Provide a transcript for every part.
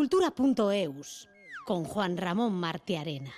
Cultura.eus, con Juan Ramón Martiarena.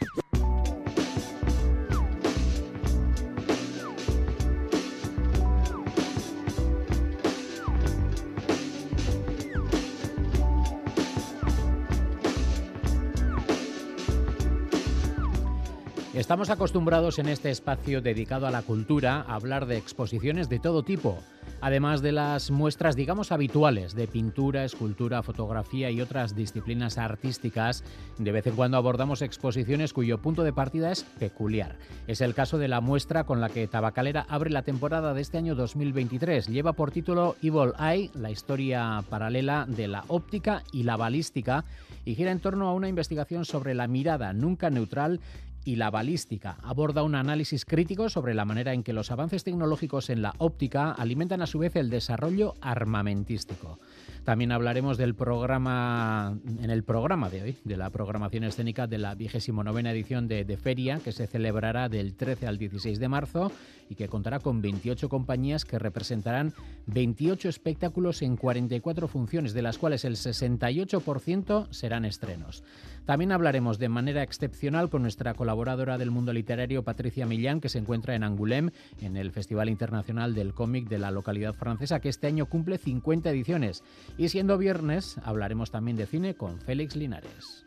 Estamos acostumbrados en este espacio dedicado a la cultura a hablar de exposiciones de todo tipo, además de las muestras, digamos, habituales de pintura, escultura, fotografía y otras disciplinas artísticas. De vez en cuando abordamos exposiciones cuyo punto de partida es peculiar. Es el caso de la muestra con la que Tabacalera abre la temporada de este año 2023. Lleva por título Evil Eye, la historia paralela de la óptica y la balística, y gira en torno a una investigación sobre la mirada nunca neutral y la balística. Aborda un análisis crítico sobre la manera en que los avances tecnológicos en la óptica alimentan a su vez el desarrollo armamentístico. También hablaremos en el programa de hoy, de la programación escénica de la 29ª edición de dFERIA, que se celebrará del 13 al 16 de marzo y que contará con 28 compañías que representarán 28 espectáculos en 44 funciones, de las cuales el 68% serán estrenos. También hablaremos de manera excepcional con nuestra colaboradora del mundo literario Patricia Millán, que se encuentra en Angoulême, en el Festival Internacional del Cómic de la localidad francesa, que este año cumple 50 ediciones. Y siendo viernes, hablaremos también de cine con Félix Linares.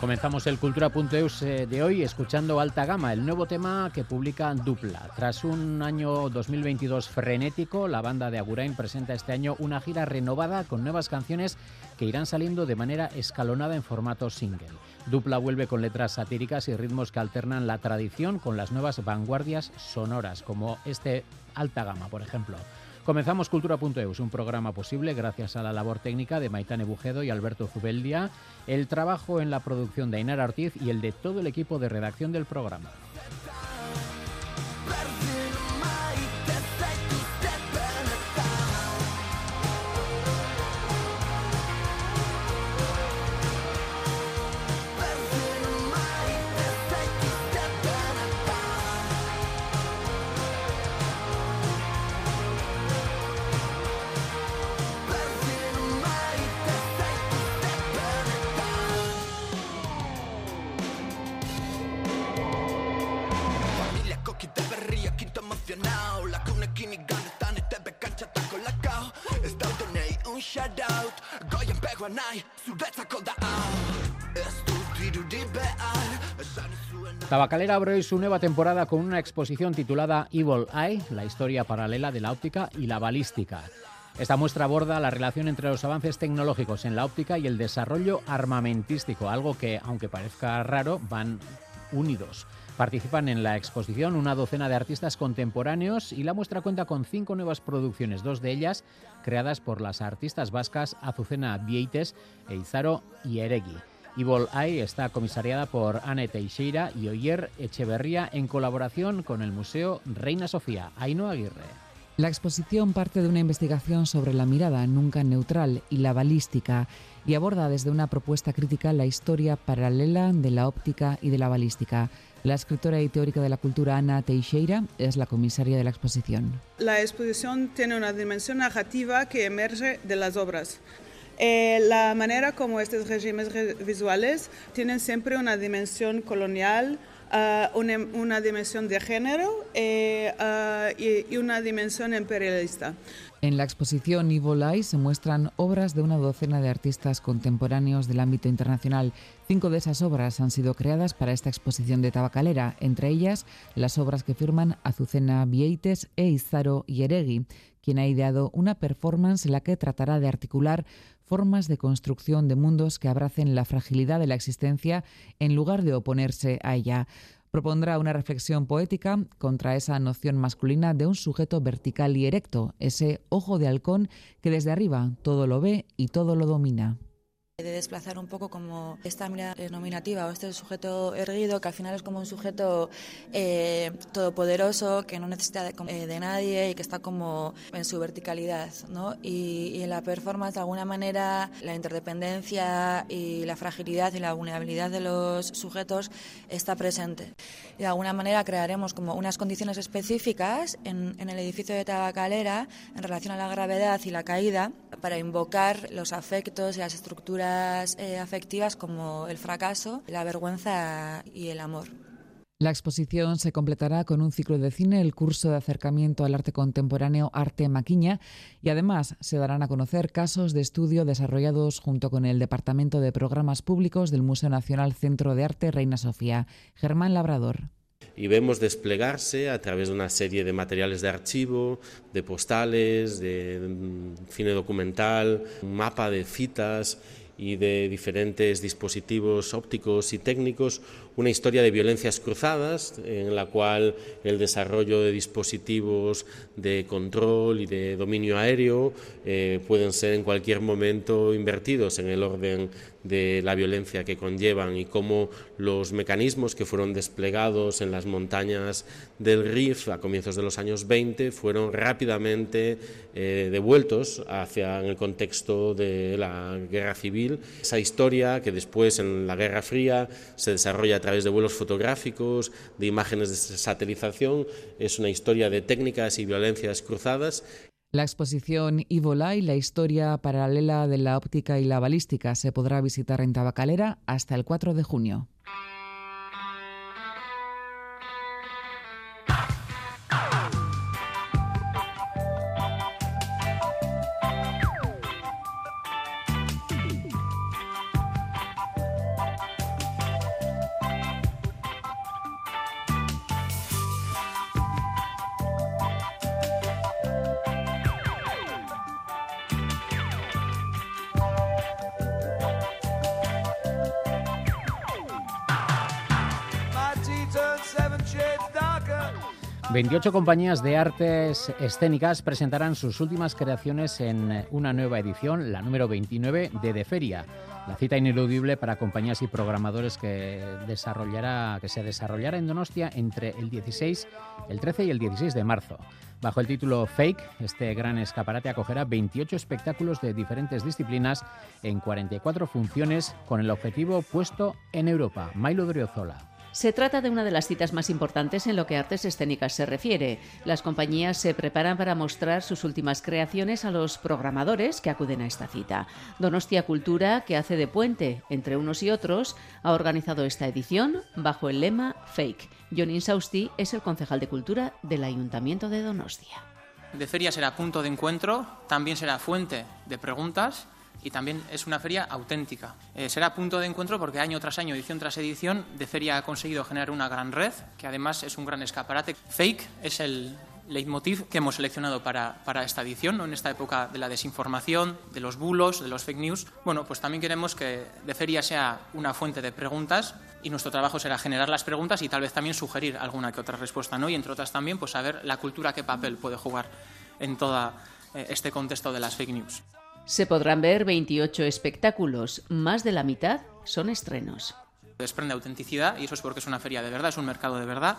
Comenzamos el Cultura.eus de hoy escuchando Alta Gama, el nuevo tema que publica Dupla. Tras un año 2022 frenético, la banda de Agurain presenta este año una gira renovada con nuevas canciones que irán saliendo de manera escalonada en formato single. Dupla vuelve con letras satíricas y ritmos que alternan la tradición con las nuevas vanguardias sonoras, como este Alta Gama, por ejemplo. Comenzamos Cultura.eus, un programa posible gracias a la labor técnica de Maitane Bujedo y Alberto Zubeldia, el trabajo en la producción de Ainar Ortiz y el de todo el equipo de redacción del programa. Tabacalera abre hoy su nueva temporada con una exposición titulada Evil Eye, la historia paralela de la óptica y la balística. Esta muestra aborda la relación entre los avances tecnológicos en la óptica y el desarrollo armamentístico, algo que, aunque parezca raro, van unidos. Participan en la exposición una docena de artistas contemporáneos y la muestra cuenta con 5 nuevas producciones, 2 de ellas creadas por las artistas vascas Azucena Vieites e Izaro y Yeregi. Evil Eye está comisariada por Ane Teixeira y Oier Echeverría en colaboración con el Museo Reina Sofía. Ainhoa Aguirre. La exposición parte de una investigación sobre la mirada nunca neutral y la balística y aborda desde una propuesta crítica la historia paralela de la óptica y de la balística. La escritora y teórica de la cultura Ane Teixeira es la comisaria de la exposición. La exposición tiene una dimensión narrativa que emerge de las obras. La manera como estos regímenes visuales tienen siempre una dimensión colonial, una dimensión de género y una dimensión imperialista. En la exposición Evil Eye se muestran obras de una docena de artistas contemporáneos del ámbito internacional. 5 de esas obras han sido creadas para esta exposición de Tabacalera, entre ellas las obras que firman Azucena Vieites e Izaro Yeregi, quien ha ideado una performance en la que tratará de articular formas de construcción de mundos que abracen la fragilidad de la existencia en lugar de oponerse a ella. Propondrá una reflexión poética contra esa noción masculina de un sujeto vertical y erecto, ese ojo de halcón que desde arriba todo lo ve y todo lo domina. de desplazar un poco como esta mirada nominativa o este sujeto erguido, que al final es como un sujeto todopoderoso, que no necesita de nadie y que está como en su verticalidad, ¿no? Y en la performance, de alguna manera, la interdependencia y la fragilidad y la vulnerabilidad de los sujetos está presente. Y de alguna manera crearemos como unas condiciones específicas en el edificio de Tabacalera en relación a la gravedad y la caída para invocar los afectos y las estructuras afectivas como el fracaso, la vergüenza y el amor. La exposición se completará con un ciclo de cine, el curso de acercamiento al arte contemporáneo Arte Maquiña, y además se darán a conocer casos de estudio desarrollados junto con el Departamento de Programas Públicos del Museo Nacional Centro de Arte Reina Sofía. Germán Labrador. Y vemos desplegarse a través de una serie de materiales de archivo, de postales, de cine documental, un mapa de citas y de diferentes dispositivos ópticos y técnicos, una historia de violencias cruzadas en la cual el desarrollo de dispositivos de control y de dominio aéreo pueden ser en cualquier momento invertidos en el orden de la violencia que conllevan, y cómo los mecanismos que fueron desplegados en las montañas del Rif a comienzos de los años 20 fueron rápidamente devueltos hacia el contexto de la guerra civil. Esa historia que después en la Guerra Fría se desarrolla a través de vuelos fotográficos, de imágenes de satelización, es una historia de técnicas y violencias cruzadas. La exposición Ivo Lai, la historia paralela de la óptica y la balística, se podrá visitar en Tabacalera hasta el 4 de junio. Veintiocho compañías de artes escénicas presentarán sus últimas creaciones en una nueva edición, la número 29 de dFERIA, la cita ineludible para compañías y programadores que se desarrollará en Donostia entre el 13 y el 16 de marzo. Bajo el título Fake, este gran escaparate acogerá 28 espectáculos de diferentes disciplinas en 44 funciones con el objetivo puesto en Europa. Mailo Driozola. Se trata de una de las citas más importantes en lo que artes escénicas se refiere. Las compañías se preparan para mostrar sus últimas creaciones a los programadores que acuden a esta cita. Donostia Cultura, que hace de puente entre unos y otros, ha organizado esta edición bajo el lema Fake. Jon Insausti es el concejal de Cultura del Ayuntamiento de Donostia. dFERIA será punto de encuentro, también será fuente de preguntas, y también es una feria auténtica. Será punto de encuentro porque año tras año, edición tras edición, dFERIA ha conseguido generar una gran red, que además es un gran escaparate. Fake es el leitmotiv que hemos seleccionado para esta edición, ¿no? En esta época de la desinformación, de los bulos, de los fake news. Bueno, pues también queremos que dFERIA sea una fuente de preguntas, y nuestro trabajo será generar las preguntas y tal vez también sugerir alguna que otra respuesta, ¿no? Y entre otras también, pues saber la cultura qué papel puede jugar en todo este contexto de las fake news. Se podrán ver 28 espectáculos, más de la mitad son estrenos. Desprende autenticidad, y eso es porque es una feria de verdad, es un mercado de verdad,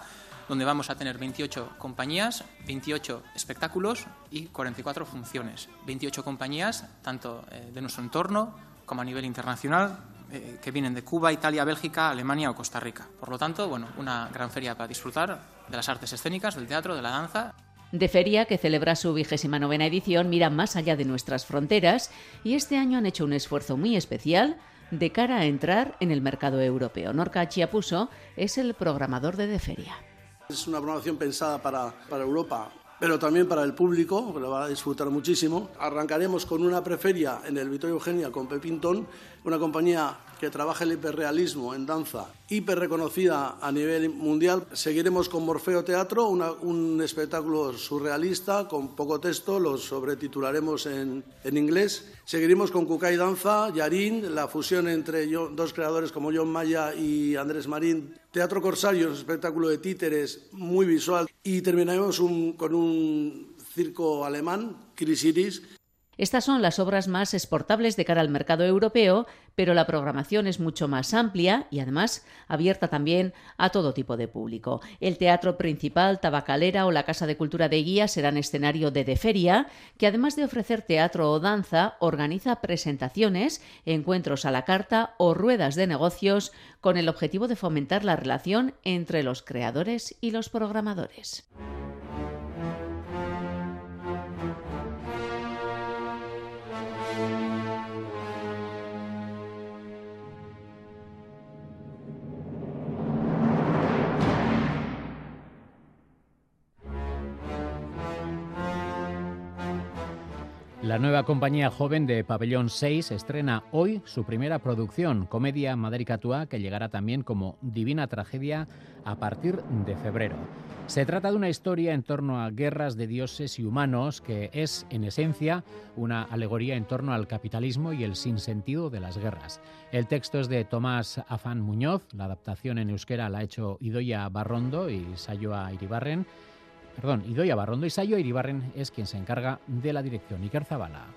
donde vamos a tener 28 compañías, 28 espectáculos y 44 funciones. 28 compañías, tanto de nuestro entorno como a nivel internacional, que vienen de Cuba, Italia, Bélgica, Alemania o Costa Rica. Por lo tanto, bueno, una gran feria para disfrutar de las artes escénicas, del teatro, de la danza. dFERIA, que celebra su 29ª edición, mira más allá de nuestras fronteras, y este año han hecho un esfuerzo muy especial de cara a entrar en el mercado europeo. Norca Chiapuso es el programador de dFERIA. Es una programación pensada para Europa, pero también para el público, que lo va a disfrutar muchísimo. Arrancaremos con una preferia en el Victoria Eugenia con Pepín Ton, una compañía que trabaja el hiperrealismo en danza, hiperreconocida a nivel mundial. Seguiremos con Morfeo Teatro, un espectáculo surrealista con poco texto, lo sobretitularemos en inglés. Seguiremos con Kukai Danza, Yarin, la fusión entre dos creadores como John Maya y Andrés Marín. Teatro Corsario, un espectáculo de títeres muy visual. Y terminaremos con un circo alemán, Chris Iris. Estas son las obras más exportables de cara al mercado europeo, pero la programación es mucho más amplia y además abierta también a todo tipo de público. El Teatro Principal, Tabacalera o la Casa de Cultura de Guía serán escenario de dFERIA, que además de ofrecer teatro o danza, organiza presentaciones, encuentros a la carta o ruedas de negocios con el objetivo de fomentar la relación entre los creadores y los programadores. La nueva compañía joven de Pabellón 6 estrena hoy su primera producción, Comedia Madarikatua, que llegará también como Divina Tragedia a partir de febrero. Se trata de una historia en torno a guerras de dioses y humanos que es, en esencia, una alegoría en torno al capitalismo y el sinsentido de las guerras. El texto es de Tomás Afán Muñoz, la adaptación en euskera la ha hecho Idoia Barrondo y Sayoa Iribarren es quien se encarga de la dirección. Iker Zabala.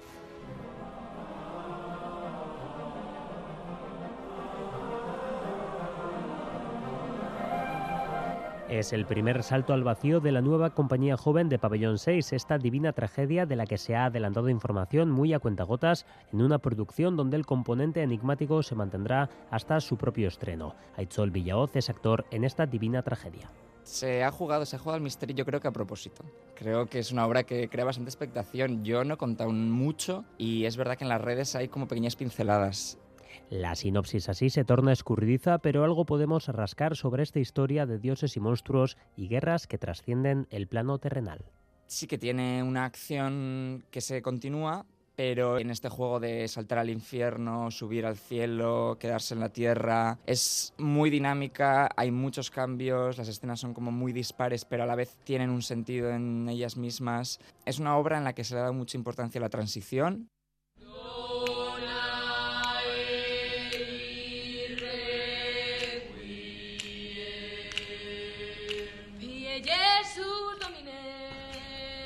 Es el primer salto al vacío de la nueva compañía joven de Pabellón 6, esta Divina Tragedia de la que se ha adelantado información muy a cuentagotas en una producción donde el componente enigmático se mantendrá hasta su propio estreno. Aitzol Villaoz es actor en esta Divina Tragedia. Se ha jugado al misterio, yo creo que a propósito. Creo que es una obra que crea bastante expectación. Yo no he contado mucho y es verdad que en las redes hay como pequeñas pinceladas. La sinopsis así se torna escurridiza, pero algo podemos rascar sobre esta historia de dioses y monstruos y guerras que trascienden el plano terrenal. Sí que tiene una acción que se continúa, pero en este juego de saltar al infierno, subir al cielo, quedarse en la tierra, es muy dinámica, hay muchos cambios, las escenas son como muy dispares, pero a la vez tienen un sentido en ellas mismas. Es una obra en la que se le ha dado mucha importancia a la transición.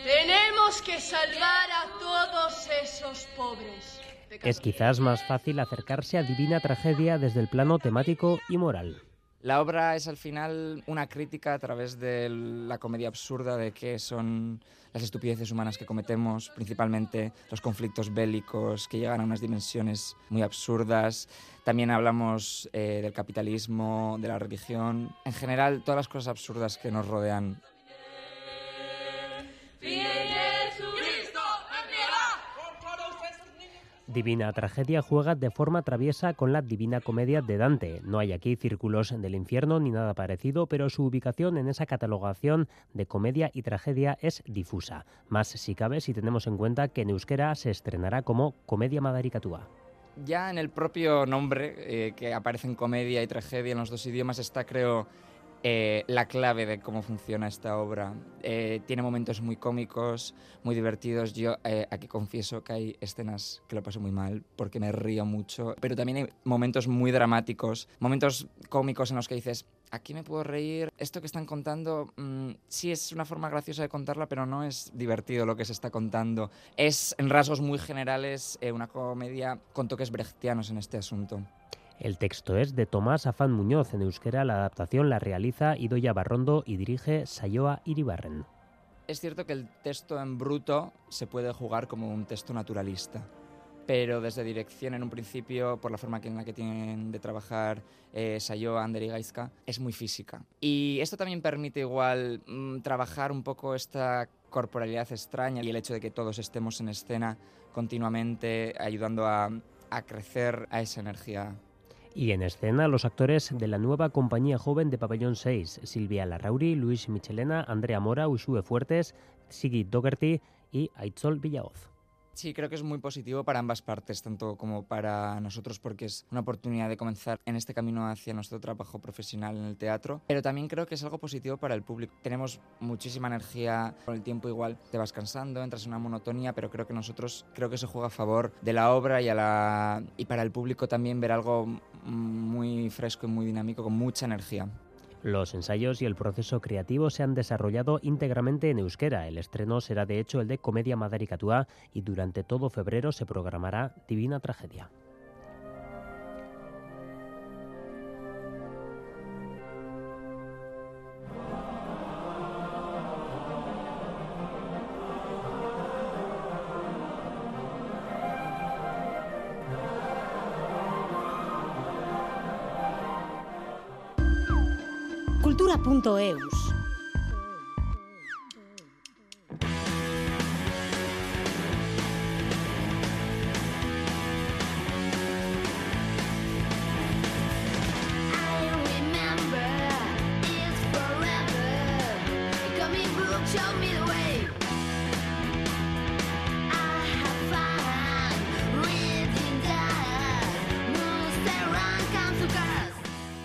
Tenemos que salvar a todos esos pobres. Es quizás más fácil acercarse a Divina Tragedia desde el plano temático y moral. La obra es al final una crítica a través de la comedia absurda de qué son las estupideces humanas que cometemos, principalmente los conflictos bélicos que llegan a unas dimensiones muy absurdas. También hablamos del capitalismo, de la religión, en general todas las cosas absurdas que nos rodean. Divina Tragedia juega de forma traviesa con la Divina Comedia de Dante. No hay aquí círculos del infierno ni nada parecido, pero su ubicación en esa catalogación de comedia y tragedia es difusa. Más si cabe si tenemos en cuenta que en euskera se estrenará como Comedia Madarikatua. Ya en el propio nombre, que aparecen comedia y tragedia en los dos idiomas, está, creo, la clave de cómo funciona esta obra. Tiene momentos muy cómicos, muy divertidos. Yo aquí confieso que hay escenas que lo paso muy mal porque me río mucho, pero también hay momentos muy dramáticos, momentos cómicos en los que dices, aquí me puedo reír, esto que están contando sí es una forma graciosa de contarla, pero no es divertido lo que se está contando. Es, en rasgos muy generales, una comedia con toques brechtianos en este asunto. El texto es de Tomás Afán Muñoz. En euskera la adaptación la realiza Idoia Barrondo y dirige Sayoa Iribarren. Es cierto que el texto en bruto se puede jugar como un texto naturalista, pero desde dirección en un principio, por la forma en la que tienen de trabajar Sayoa, Ander y Gaizka, es muy física. Y esto también permite igual trabajar un poco esta corporalidad extraña y el hecho de que todos estemos en escena continuamente ayudando a crecer a esa energía. Y en escena, los actores de la nueva compañía joven de Pabellón 6, Silvia Larrauri, Luis Michelena, Andrea Mora, Uxue Fuertes, Sigi Doherty y Aitzol Villaoz. Sí, creo que es muy positivo para ambas partes, tanto como para nosotros, porque es una oportunidad de comenzar en este camino hacia nuestro trabajo profesional en el teatro, pero también creo que es algo positivo para el público. Tenemos muchísima energía, con el tiempo igual te vas cansando, entras en una monotonía, pero creo que se juega a favor de la obra y para el público también ver algo muy fresco y muy dinámico, con mucha energía. Los ensayos y el proceso creativo se han desarrollado íntegramente en euskera. El estreno será de hecho el de Comedia Madarikatua y durante todo febrero se programará Divina Tragedia. Cultura.eus.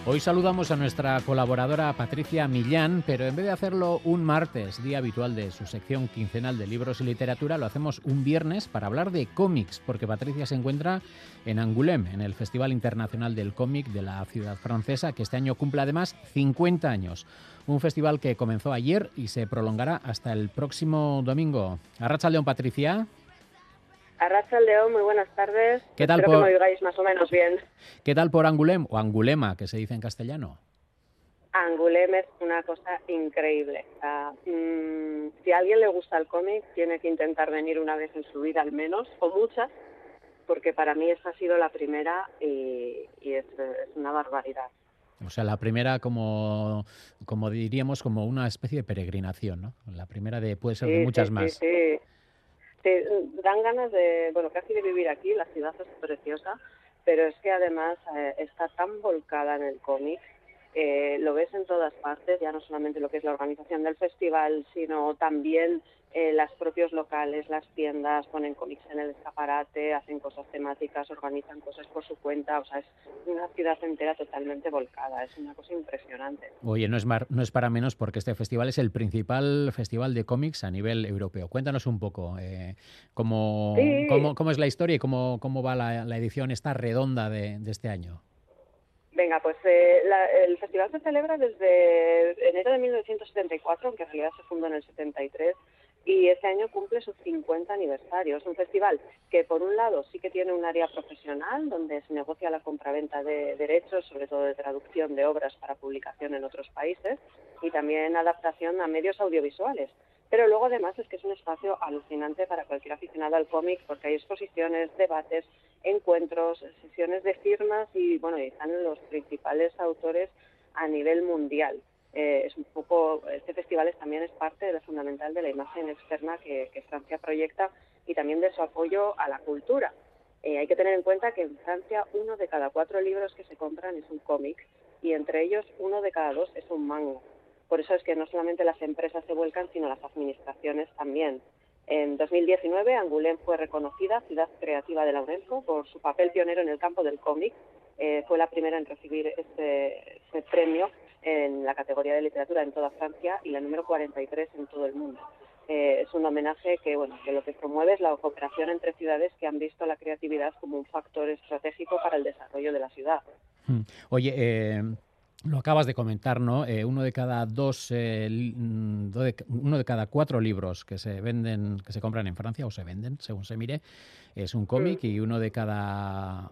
Hoy saludamos a nuestra colaboradora Patricia Millán, pero en vez de hacerlo un martes, día habitual de su sección quincenal de libros y literatura, lo hacemos un viernes para hablar de cómics, porque Patricia se encuentra en Angoulême, en el Festival Internacional del Cómic de la ciudad francesa, que este año cumple además 50 años. Un festival que comenzó ayer y se prolongará hasta el próximo domingo. Arratsaldeon, Patricia. Arratsaldeon, muy buenas tardes. ¿Qué tal? Espero que me oigáis más o menos bien. ¿Qué tal por Angoulême o Angulema, que se dice en castellano? Angoulême es una cosa increíble. Si a alguien le gusta el cómic, tiene que intentar venir una vez en su vida al menos, o muchas, porque para mí esta ha sido la primera y es una barbaridad. O sea, la primera como diríamos, como una especie de peregrinación, ¿no? La primera puede ser sí, de muchas sí, más. Sí, sí. Te dan ganas de, bueno, casi de vivir aquí, la ciudad es preciosa, pero es que además está tan volcada en el cómic, lo ves en todas partes, ya no solamente lo que es la organización del festival, sino también los propios locales, las tiendas, ponen cómics en el escaparate, hacen cosas temáticas, organizan cosas por su cuenta, o sea, es una ciudad entera totalmente volcada, es una cosa impresionante. Oye, no es para menos porque este festival es el principal festival de cómics a nivel europeo. Cuéntanos un poco cómo es la historia y cómo va la edición esta redonda de este año. Venga, pues el festival se celebra desde enero de 1974, aunque en realidad se fundó en el 73, y este año cumple su 50 aniversario. Es un festival que, por un lado, sí que tiene un área profesional donde se negocia la compraventa de derechos, sobre todo de traducción de obras para publicación en otros países, y también adaptación a medios audiovisuales. Pero luego, además, es que es un espacio alucinante para cualquier aficionado al cómic, porque hay exposiciones, debates, encuentros, sesiones de firmas y, bueno, están los principales autores a nivel mundial. Este festival también es parte de lo fundamental de la imagen externa que Francia proyecta y también de su apoyo a la cultura. Hay que tener en cuenta que en Francia 1 de cada 4 libros que se compran es un cómic y entre ellos 1 de cada 2 es un manga. Por eso es que no solamente las empresas se vuelcan, sino las administraciones también. En 2019, Angoulême fue reconocida Ciudad Creativa de la UNESCO por su papel pionero en el campo del cómic. Fue la primera en recibir este premio en la categoría de literatura en toda Francia y la número 43 en todo el mundo. Es un homenaje que lo que promueve es la cooperación entre ciudades que han visto la creatividad como un factor estratégico para el desarrollo de la ciudad. Oye, lo acabas de comentar, ¿no? 1 de cada 4 libros que se venden, que se compran en Francia o se venden, según se mire, es un cómic y 1 de cada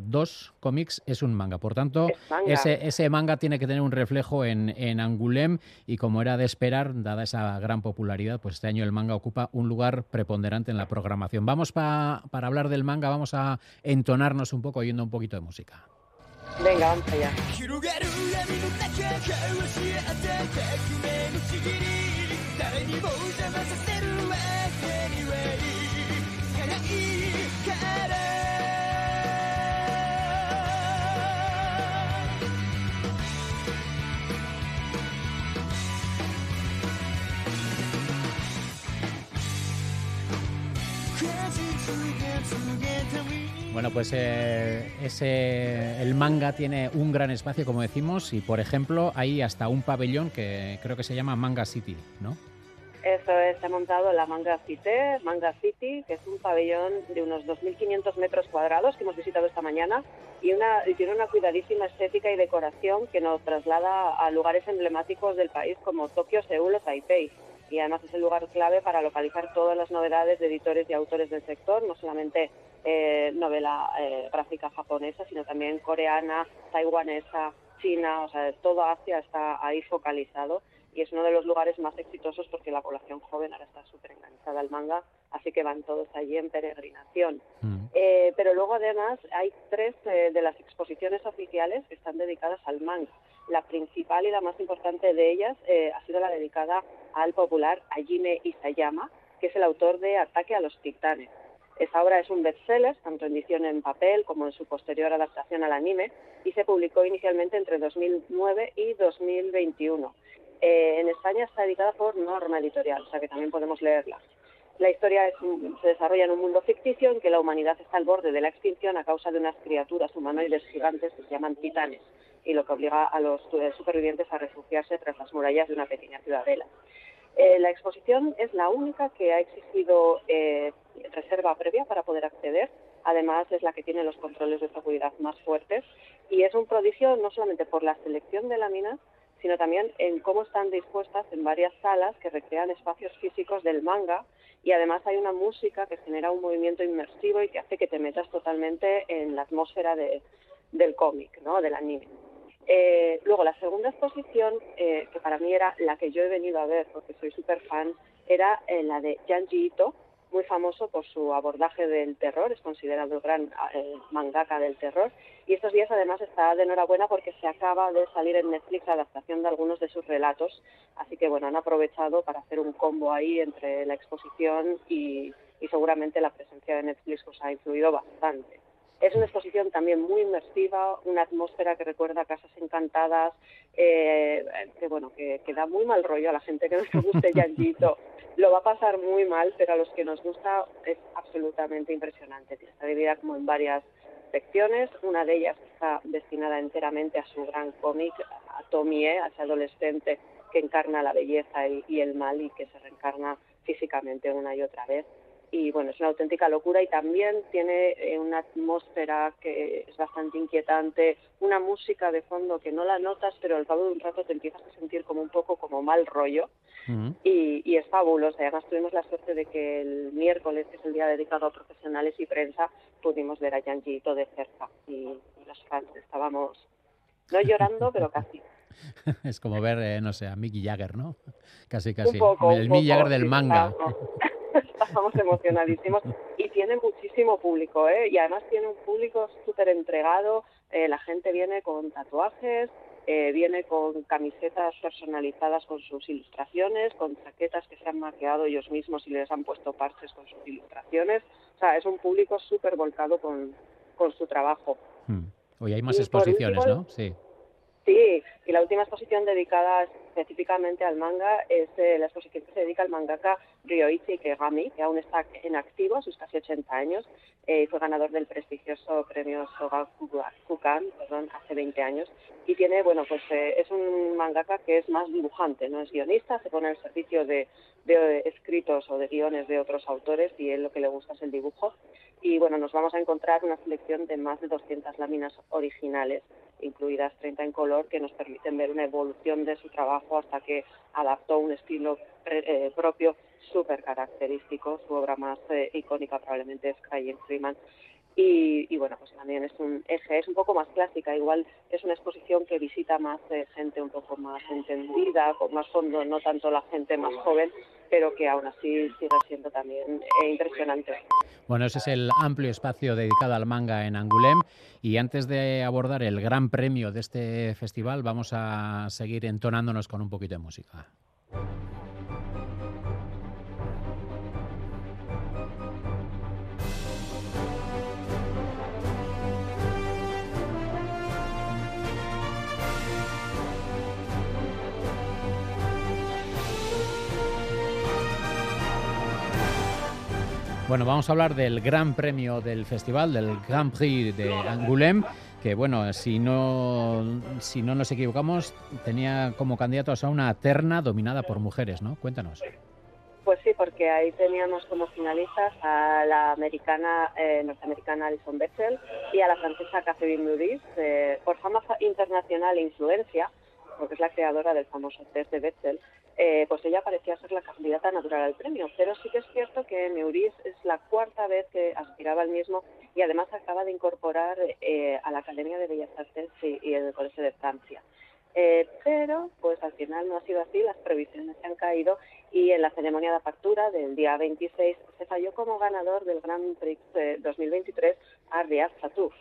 2 cómics es un manga. Por tanto, ese manga tiene que tener un reflejo en Angoulême y como era de esperar, dada esa gran popularidad, pues este año el manga ocupa un lugar preponderante en la programación. Vamos para hablar del manga, vamos a entonarnos un poco oyendo un poquito de música. Venga, vamos allá. Bueno, pues el manga tiene un gran espacio, como decimos, y por ejemplo hay hasta un pabellón que creo que se llama Manga City, ¿no? Eso es, se ha montado la Manga City, que es un pabellón de unos 2.500 metros cuadrados que hemos visitado esta mañana y tiene una cuidadísima estética y decoración que nos traslada a lugares emblemáticos del país como Tokio, Seúl o Taipei. Y además es el lugar clave para localizar todas las novedades de editores y autores del sector, no solamente novela gráfica japonesa, sino también coreana, taiwanesa, china, o sea, todo Asia está ahí focalizado. Y es uno de los lugares más exitosos porque la población joven ahora está súper enganchada al manga, así que van todos allí en peregrinación. Pero luego además hay tres de las exposiciones oficiales que están dedicadas al manga. La principal y la más importante de ellas ha sido la dedicada al popular Hajime Isayama, que es el autor de Ataque a los Titanes. Esa obra es un bestseller, tanto en edición en papel como en su posterior adaptación al anime, y se publicó inicialmente entre 2009 y 2021. En España está editada por Norma Editorial, o sea que también podemos leerla. La historia se desarrolla en un mundo ficticio en que la humanidad está al borde de la extinción a causa de unas criaturas humanoides gigantes que se llaman titanes, y lo que obliga a los supervivientes a refugiarse tras las murallas de una pequeña ciudadela. La exposición es la única que ha exigido reserva previa para poder acceder. Además, es la que tiene los controles de seguridad más fuertes, y es un prodigio no solamente por la selección de láminas, sino también en cómo están dispuestas en varias salas que recrean espacios físicos del manga, y además hay una música que genera un movimiento inmersivo y que hace que te metas totalmente en la atmósfera del cómic, ¿no?, del anime. Luego, la segunda exposición, que para mí era la que yo he venido a ver porque soy súper fan, era la de Junji Ito, muy famoso por su abordaje del terror, es considerado el gran mangaka del terror, y estos días además está de enhorabuena porque se acaba de salir en Netflix la adaptación de algunos de sus relatos, así que bueno, han aprovechado para hacer un combo ahí entre la exposición y seguramente la presencia de Netflix os ha influido bastante. Es una exposición también muy inmersiva, una atmósfera que recuerda a casas encantadas, que da muy mal rollo a la gente que nos guste Junji Ito. Lo va a pasar muy mal, pero a los que nos gusta es absolutamente impresionante. Está dividida como en varias secciones, una de ellas está destinada enteramente a su gran cómic, a Tomie, a ese adolescente que encarna la belleza y el mal y que se reencarna físicamente una y otra vez. Y bueno, es una auténtica locura y también tiene una atmósfera que es bastante inquietante, una música de fondo que no la notas, pero al cabo de un rato te empiezas a sentir como un poco como mal rollo. Y es fabuloso. Además tuvimos la suerte de que el miércoles, que es el día dedicado a profesionales y prensa, pudimos ver a Junji Ito de cerca y los fans estábamos, no llorando, pero casi. Es como ver, a Mick Jagger, ¿no? Casi. El Mick Jagger del manga. Estábamos emocionadísimos y tiene muchísimo público, y además tiene un público súper entregado, la gente viene con tatuajes, viene con camisetas personalizadas con sus ilustraciones, con chaquetas que se han maquillado ellos mismos y les han puesto parches con sus ilustraciones, o sea, es un público súper volcado con su trabajo. Hoy hay más exposiciones, ¿no? Sí. Sí, y la última exposición dedicada específicamente al manga es la exposición que se dedica al mangaka Ryoichi Ikegami, que aún está en activo a sus casi 80 años y fue ganador del prestigioso premio Shogakukan hace 20 años. Y tiene, es un mangaka que es más dibujante, no es guionista, se pone al servicio de escritos o de guiones de otros autores y él lo que le gusta es el dibujo. Y bueno, nos vamos a encontrar una selección de más de 200 láminas originales, incluidas 30 en color, que nos permiten ver una evolución de su trabajo hasta que adaptó un estilo propio súper característico. Su obra más icónica probablemente es Crying Freeman. Y también es un eje, es un poco más clásica, igual es una exposición que visita más gente un poco más entendida, con más fondo, no tanto la gente más joven, pero que aún así sigue siendo también impresionante. Bueno, ese es el amplio espacio dedicado al manga en Angoulême, y antes de abordar el gran premio de este festival vamos a seguir entonándonos con un poquito de música. Bueno, vamos a hablar del gran premio del festival, del Grand Prix de Angoulême, que si no nos equivocamos, tenía como candidatos a una terna dominada por mujeres, ¿no? Cuéntanos. porque ahí teníamos como finalistas a la americana, norteamericana Alison Bessel y a la francesa Catherine Muris, por fama internacional e influencia, porque es la creadora del famoso test de Bessel, pues ella parecía ser la candidata natural al premio, pero sí que es cierto que Muris es la cuarta vez que aspiraba al mismo y además acaba de incorporar a la Academia de Bellas Artes y el Colegio de Francia. Pero pues al final no ha sido así, las previsiones se han caído y en la ceremonia de apertura del día 26 se falló como ganador del Grand Prix 2023 a Riad Sattouf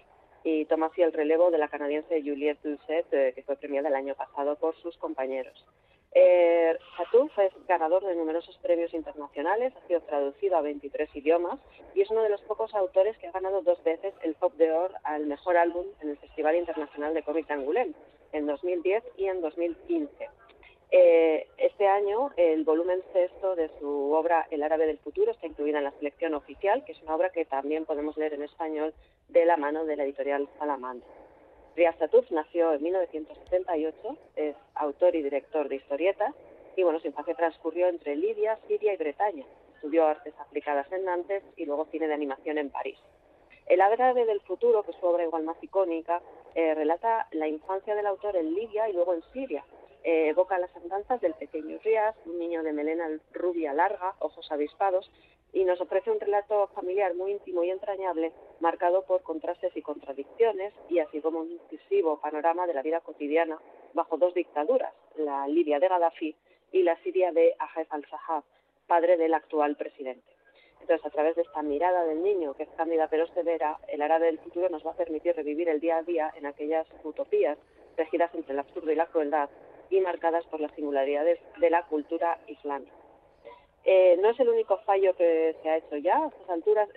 y toma así el relevo de la canadiense Juliette Doucet, que fue premiada el año pasado por sus compañeros. Sattouf es ganador de numerosos premios internacionales, ha sido traducido a 23 idiomas y es uno de los pocos autores que ha ganado dos veces el Pop de Or al mejor álbum en el Festival Internacional de Cómic de Angoulême, en 2010 y en 2015. Este año el volumen sexto de su obra El árabe del futuro está incluida en la selección oficial, que es una obra que también podemos leer en español de la mano de la editorial Salamandra. Riad Sattouf nació en 1978, es autor y director de historietas y bueno, su infancia transcurrió entre Libia, Siria y Bretaña. Estudió artes aplicadas en Nantes y luego cine de animación en París. El árabe del futuro, que es su obra igual más icónica, relata la infancia del autor en Libia y luego en Siria. Evoca las andanzas del pequeño Riad, un niño de melena rubia larga, ojos avispados, y nos ofrece un relato familiar muy íntimo y entrañable, marcado por contrastes y contradicciones, y así como un incisivo panorama de la vida cotidiana bajo dos dictaduras, la Libia de Gaddafi y la Siria de Hafez al-Assad, padre del actual presidente. Entonces, a través de esta mirada del niño, que es cándida pero severa, el árabe del futuro nos va a permitir revivir el día a día en aquellas utopías regidas entre el absurdo y la crueldad y marcadas por las singularidades de la cultura islámica. No es el único fallo que se ha hecho ya, a estas alturas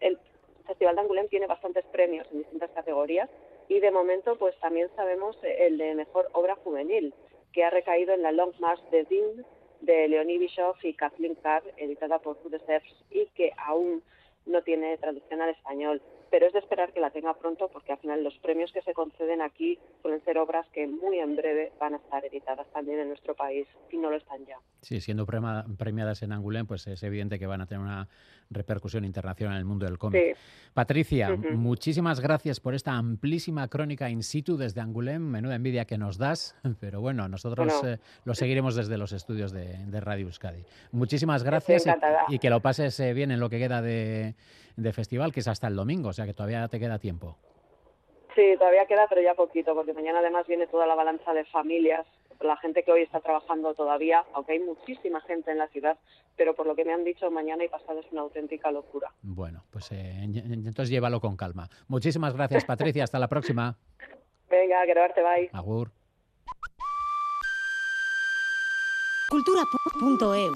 el Festival de Angoulême tiene bastantes premios en distintas categorías y de momento pues también sabemos el de Mejor Obra Juvenil, que ha recaído en la Long March de Dean de Leonie Bischoff y Kathleen Carr, editada por Foodservice y que aún no tiene traducción al español, pero es de esperar que la tenga pronto porque al final los premios que se conceden aquí suelen ser obras que muy en breve van a estar editadas también en nuestro país y no lo están ya. Sí, siendo premiadas en Angoulême, pues es evidente que van a tener una repercusión internacional en el mundo del cómic. Sí. Patricia, muchísimas gracias por esta amplísima crónica in situ desde Angoulême, menuda envidia que nos das, pero bueno, nosotros lo seguiremos desde los estudios de Radio Euskadi. Muchísimas gracias y que lo pases bien en lo que queda de festival, que es hasta el domingo, o sea que todavía te queda tiempo. Sí, todavía queda, pero ya poquito, porque mañana además viene toda la balanza de familias, la gente que hoy está trabajando todavía, aunque hay muchísima gente en la ciudad, pero por lo que me han dicho, mañana y pasado es una auténtica locura. Bueno, pues entonces llévalo con calma. Muchísimas gracias, Patricia, hasta la próxima. Venga, grabarte, bye. Agur. Cultura.eu.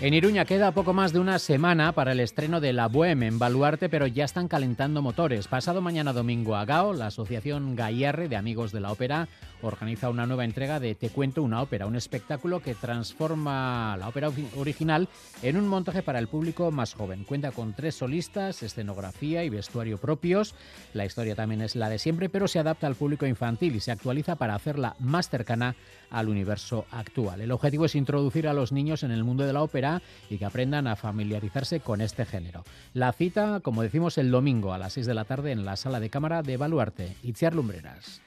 En Iruña queda poco más de una semana para el estreno de La Bohème en Baluarte, pero ya están calentando motores. Pasado mañana domingo a Gao, la Asociación Gaiarre de Amigos de la Ópera organiza una nueva entrega de Te cuento una ópera, un espectáculo que transforma la ópera original en un montaje para el público más joven. Cuenta con 3 solistas, escenografía y vestuario propios. La historia también es la de siempre, pero se adapta al público infantil y se actualiza para hacerla más cercana al universo actual. El objetivo es introducir a los niños en el mundo de la ópera y que aprendan a familiarizarse con este género. La cita, como decimos, el domingo a las 6 de la tarde en la Sala de Cámara de Baluarte. Itziar Lumbreras.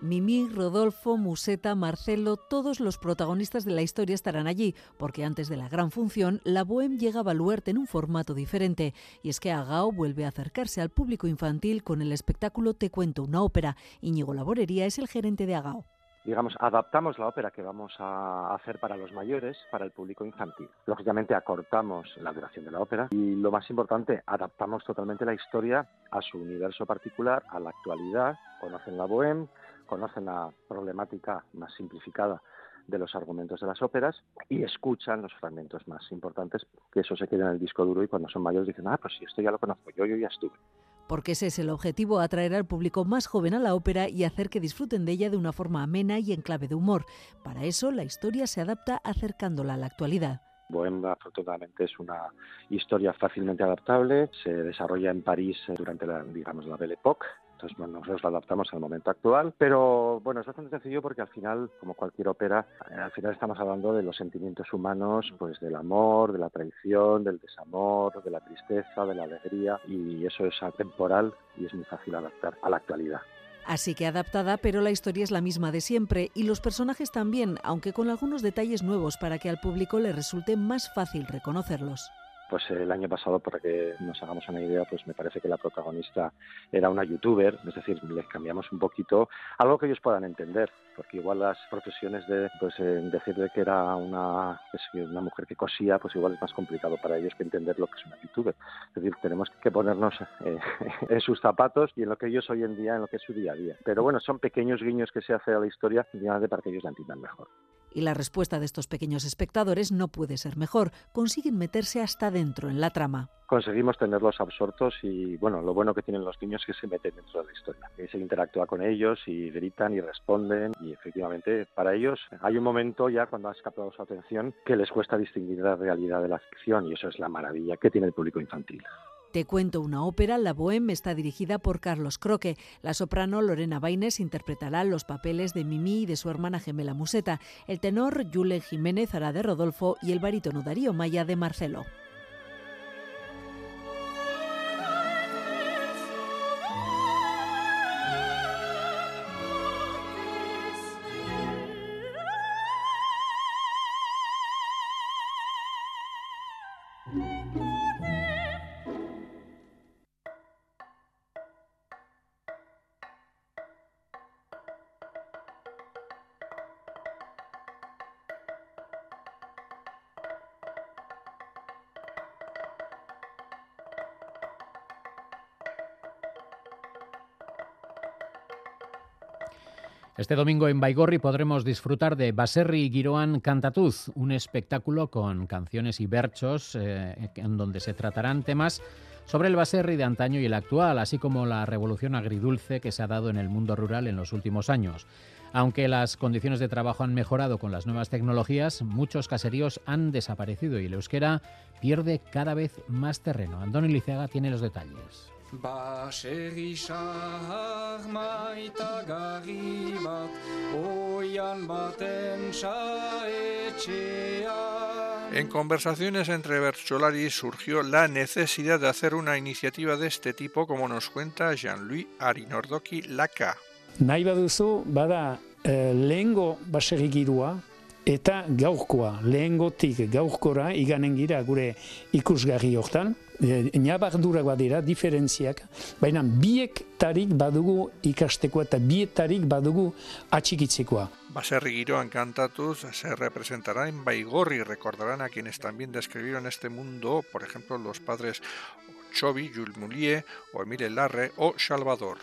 Mimi, Rodolfo, Musetta, Marcelo, todos los protagonistas de la historia estarán allí, porque antes de la gran función, La Bohème llega a Baluarte en un formato diferente. Y es que Agao vuelve a acercarse al público infantil con el espectáculo Te cuento una ópera. Íñigo Laborería es el gerente de Agao. Digamos, adaptamos la ópera que vamos a hacer para los mayores, para el público infantil. Lógicamente acortamos la duración de la ópera y, lo más importante, adaptamos totalmente la historia a su universo particular, a la actualidad. Conocen la Bohème, conocen la problemática más simplificada de los argumentos de las óperas y escuchan los fragmentos más importantes, que eso se queda en el disco duro y cuando son mayores dicen, ah, pues sí, esto ya lo conozco, yo ya estuve. Porque ese es el objetivo, atraer al público más joven a la ópera y hacer que disfruten de ella de una forma amena y en clave de humor. Para eso, la historia se adapta acercándola a la actualidad. Bohème, afortunadamente, es una historia fácilmente adaptable. Se desarrolla en París durante la Belle Époque. Entonces, bueno, nosotros lo adaptamos al momento actual, pero bueno, es bastante sencillo porque al final, como cualquier ópera, al final estamos hablando de los sentimientos humanos, pues del amor, de la traición, del desamor, de la tristeza, de la alegría, y eso es atemporal y es muy fácil adaptar a la actualidad. Así que adaptada, pero la historia es la misma de siempre y los personajes también, aunque con algunos detalles nuevos para que al público le resulte más fácil reconocerlos. Pues el año pasado, para que nos hagamos una idea, pues me parece que la protagonista era una youtuber, es decir, les cambiamos un poquito algo que ellos puedan entender, porque igual las profesiones de decirle que era una mujer que cosía, pues igual es más complicado para ellos que entender lo que es una youtuber. Es decir, tenemos que ponernos en sus zapatos y en lo que ellos hoy en día, en lo que es su día a día. Pero bueno, son pequeños guiños que se hace a la historia para que ellos la entiendan mejor. Y la respuesta de estos pequeños espectadores no puede ser mejor. Consiguen meterse hasta dentro en la trama. Conseguimos tenerlos absortos y, bueno, lo bueno que tienen los niños es que se meten dentro de la historia. Y se interactúa con ellos y gritan y responden y, efectivamente, para ellos hay un momento ya cuando ha escapado su atención que les cuesta distinguir la realidad de la ficción y eso es la maravilla que tiene el público infantil. Te cuento una ópera, La Bohème, está dirigida por Carlos Croque. La soprano Lorena Baines interpretará los papeles de Mimi y de su hermana gemela Musetta. El tenor Julen Jiménez hará de Rodolfo y el barítono Darío Maya de Marcelo. Este domingo en Baigorri podremos disfrutar de Baserri Giroan Kantatuz, un espectáculo con canciones y versos en donde se tratarán temas sobre el baserri de antaño y el actual, así como la revolución agridulce que se ha dado en el mundo rural en los últimos años. Aunque las condiciones de trabajo han mejorado con las nuevas tecnologías, muchos caseríos han desaparecido y el euskera pierde cada vez más terreno. Andoni Liceaga tiene los detalles. Baserri xahar maitagarri bat, oian baten saetxea. En conversaciones entre bertsolaris surgió la necesidad de hacer una iniciativa de este tipo, como nos cuenta Jean-Louis Arinordoki Laka. Nahi baduzu, bada lehengo baserri girua eta gaurkoa, lehengotik gaurkora iganen gira gure ikusgarri hortan. Nabardura badira, diferentziak, baina biek tarik badugu ikasteko eta biek tarik badugu atxikitzekoa. Baserri Giroan Kantatuz se representará en Baigorri. Recordarán a quienes también describieron este mundo, por ejemplo, los padres Txobi, Jules Moulier, o Emile Larre o Salvador.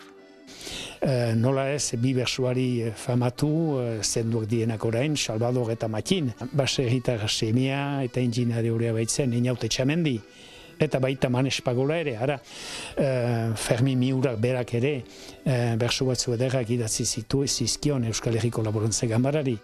Nola ez, bi bersuari famatu, zenduak dienak orain, Salvador eta Matin. Baserritar semea eta inginareorea baitzen, Inaute Txamendi. Eta baita Manespagola ere, ara Fermin Miurak berak ere bertso batzu ederrak idatzi zizkion Euskal Herriko Laborantza Ganbarari.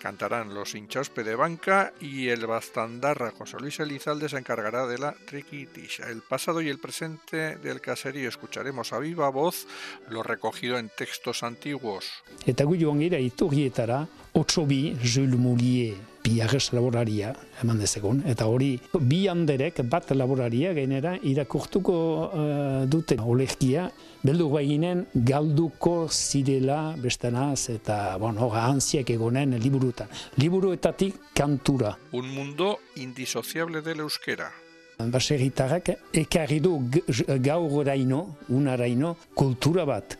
Cantarán los Hinchauspe de Banca y el Baztandarra. José Luis Elizalde se encargará de la triquitisha. El pasado y el presente del caserío escucharemos a viva voz lo recogido en textos antiguos. Eta gu joan gira iturrietara, Otsobi, Jules Moulier, biagres laboraria, eman dezegon. Eta hori, bi handerek bat laboraria gainera irakurtuko duten olerkia. Beldu baginen galduko zirela bestanaz eta bueno, antziak egonen liburutan. Liburuetatik kantura. Un mundo indisociable del euskera. Baserritarrak ekarri du gaur oraino, unaraino, kultura bat,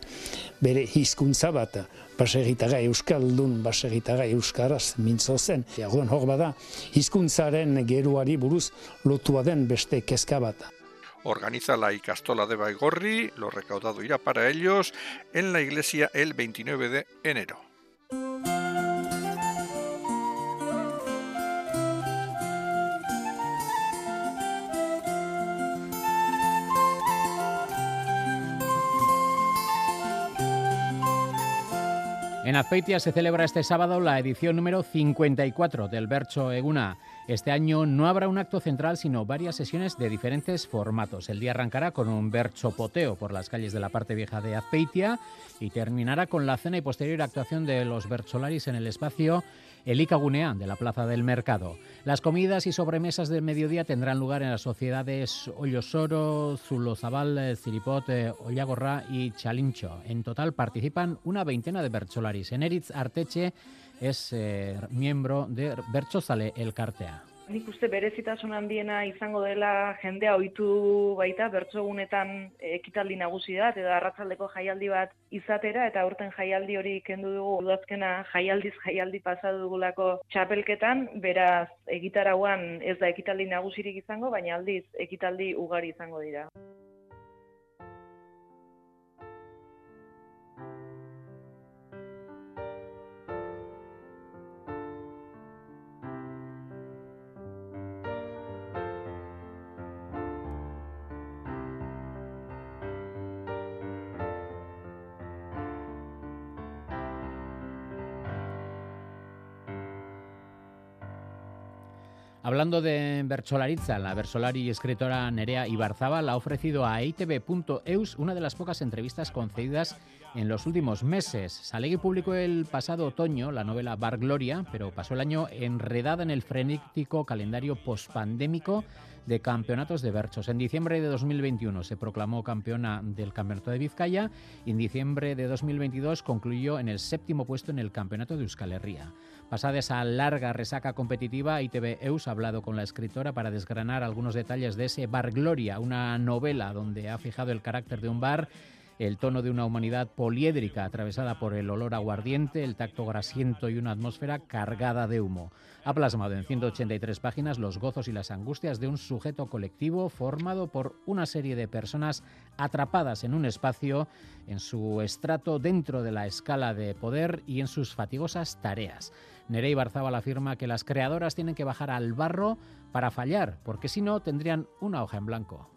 bere hizkuntza bat. Baserritarra euskaldun, baserritarra euskaraz mintzo zen. Orduan hor bada, hizkuntzaren geruari buruz lotua den beste kezka bat. Organiza la Ikastola de Baigorri, lo recaudado irá para ellos en la iglesia el 29 de enero. En Azpeitia se celebra este sábado la edición número 54 del Bertso Eguna. Este año no habrá un acto central, sino varias sesiones de diferentes formatos. El día arrancará con un bertsopoteo por las calles de la parte vieja de Azpeitia y terminará con la cena y posterior actuación de los bertsolaris en el espacio El Icagunea de la Plaza del Mercado. Las comidas y sobremesas del mediodía tendrán lugar en las sociedades Ollosoro, Zulozabal, Ziripot, Ollagorra y Chalincho. En total participan una veintena de bertsolaris. Eneritz Arteche es miembro de Bertsozale Elkartea. Nik uste berezitasun handiena izango dela jendea ohitu baita bertsogunetan ekitaldi nagusi bat edo arratsaldeko jaialdi bat izatera, eta aurten jaialdi hori kendu dugu, udazkena jaialdiz jaialdi pasa dugulako txapelketan, beraz egitarauan ez da ekitaldi nagusirik izango, baina aldiz ekitaldi ugari izango dira. Hablando de bertsolaritza, la bertsolari y escritora Nerea Ibarzabal ha ofrecido a eitb.eus una de las pocas entrevistas concedidas en los últimos meses. Salegui publicó el pasado otoño la novela Bar Gloria, pero pasó el año enredada en el frenético calendario pospandémico de campeonatos de bertsos. En diciembre de 2021 se proclamó campeona del Campeonato de Vizcaya y en diciembre de 2022 concluyó en el 7º puesto en el Campeonato de Euskal Herria. Pasada esa larga resaca competitiva, eitb.eus ha hablado con la escritora para desgranar algunos detalles de ese Bar Gloria, una novela donde ha fijado el carácter de un bar, el tono de una humanidad poliédrica atravesada por el olor aguardiente, el tacto grasiento y una atmósfera cargada de humo. Ha plasmado en 183 páginas los gozos y las angustias de un sujeto colectivo formado por una serie de personas atrapadas en un espacio, en su estrato dentro de la escala de poder y en sus fatigosas tareas. Nerea Ibarzabal afirma que las creadoras tienen que bajar al barro para fallar, porque si no tendrían una hoja en blanco.